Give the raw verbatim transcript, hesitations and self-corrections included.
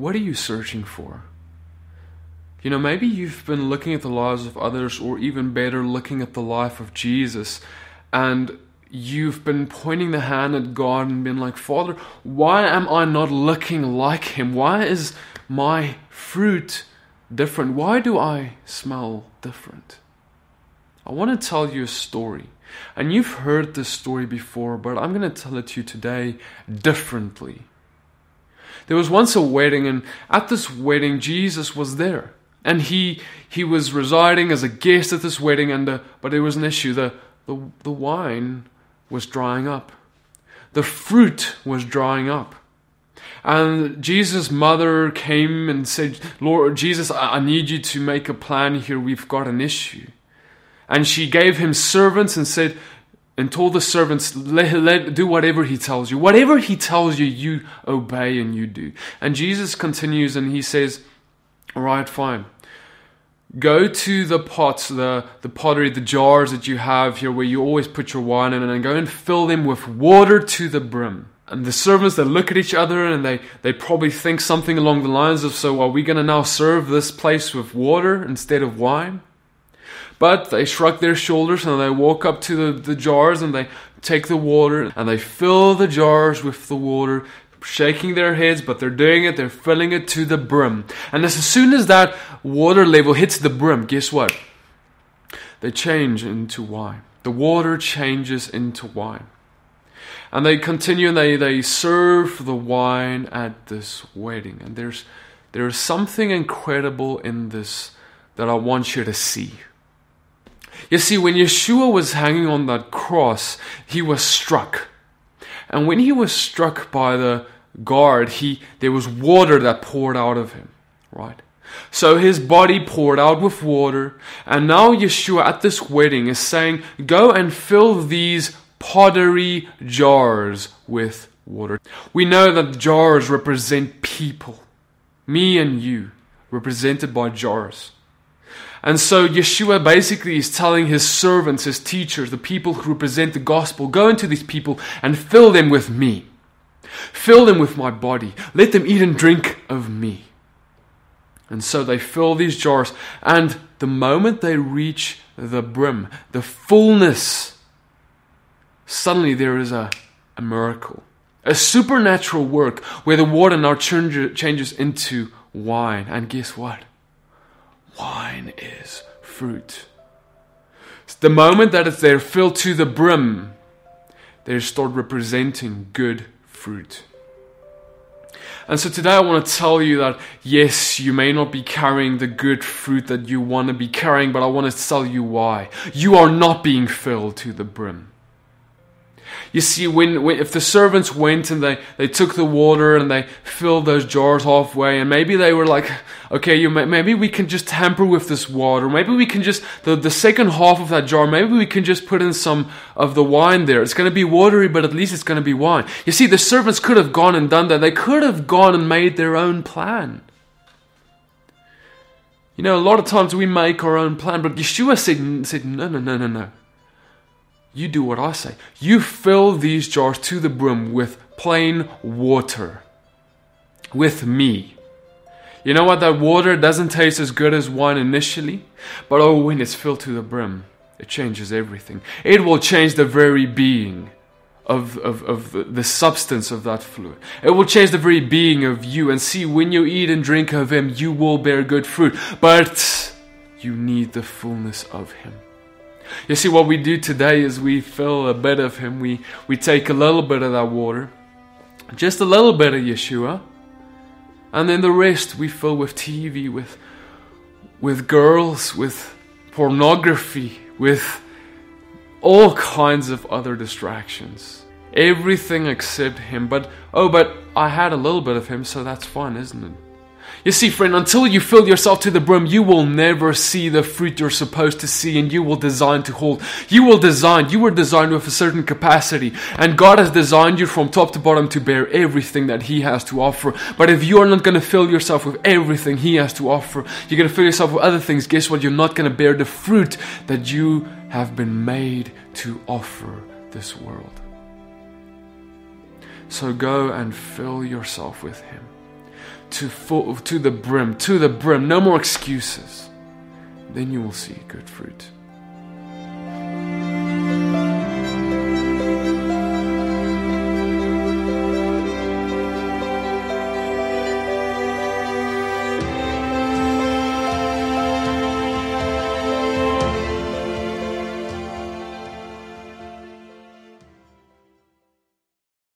What are you searching for? You know, maybe you've been looking at the lives of others, or even better, looking at the life of Jesus, and you've been pointing the hand at God and been like, Father, why am I not looking like him? Why is my fruit different? Why do I smell different? I want to tell you a story. And you've heard this story before, but I'm going to tell it to you today differently. There was once a wedding, and at this wedding, Jesus was there. And he he was residing as a guest at this wedding, and the, but there was an issue. The, the, the wine was drying up. The fruit was drying up. And Jesus' mother came and said, Lord Jesus, I need you to make a plan here. We've got an issue. And she gave him servants and said, and told the servants, let, let, do whatever he tells you. Whatever he tells you, you obey and you do. And Jesus continues and he says, all right, fine. Go to the pots, the, the pottery, the jars that you have here where you always put your wine in, and go and fill them with water to the brim. And the servants, they look at each other and they, they probably think something along the lines of, so are we going to now serve this place with water instead of wine? But they shrug their shoulders and they walk up to the, the jars and they take the water and they fill the jars with the water, shaking their heads, but they're doing it, they're filling it to the brim. And as soon as that water level hits the brim, guess what? They change into wine. The water changes into wine. And they continue and they, they serve the wine at this wedding. And there's there is something incredible in this that I want you to see. You see, when Yeshua was hanging on that cross, he was struck. And when he was struck by the guard, he there was water that poured out of him, right? So his body poured out with water. And now Yeshua at this wedding is saying, go and fill these pottery jars with water. We know that jars represent people. Me and you, represented by jars. And so Yeshua basically is telling his servants, his teachers, the people who represent the gospel, go into these people and fill them with me. Fill them with my body. Let them eat and drink of me. And so they fill these jars. And the moment they reach the brim, the fullness, suddenly there is a, a miracle. A supernatural work where the water now changes into wine. And guess what? Wine is fruit. The moment that it's there filled to the brim, they start representing good fruit. And so today I want to tell you that yes, you may not be carrying the good fruit that you want to be carrying, but I want to tell you why. You are not being filled to the brim. You see, when, when if the servants went and they, they took the water and they filled those jars halfway, and maybe they were like, okay, you may, maybe we can just tamper with this water. Maybe we can just, the, the second half of that jar, maybe we can just put in some of the wine there. It's going to be watery, but at least it's going to be wine. You see, the servants could have gone and done that. They could have gone and made their own plan. You know, a lot of times we make our own plan, but Yeshua said, said no, no, no, no, no. You do what I say. You fill these jars to the brim with plain water. With me. You know what? That water doesn't taste as good as wine initially. But oh, when it's filled to the brim, it changes everything. It will change the very being of, of, of the, the substance of that fluid. It will change the very being of you. And see, when you eat and drink of him, you will bear good fruit. But you need the fullness of him. You see, what we do today is we fill a bit of him. We we take a little bit of that water, just a little bit of Yeshua, and then the rest we fill with T V, with with girls, with pornography, with all kinds of other distractions. Everything except him. But oh, but I had a little bit of him, so that's fine, isn't it? You see, friend, until you fill yourself to the brim, you will never see the fruit you're supposed to see, and you will design to hold. You will design. You were designed with a certain capacity, and God has designed you from top to bottom to bear everything that he has to offer. But if you are not going to fill yourself with everything he has to offer, you're going to fill yourself with other things. Guess what? You're not going to bear the fruit that you have been made to offer this world. So go and fill yourself with him. to full, to the brim, to the brim. No more excuses. Then you will see good fruit.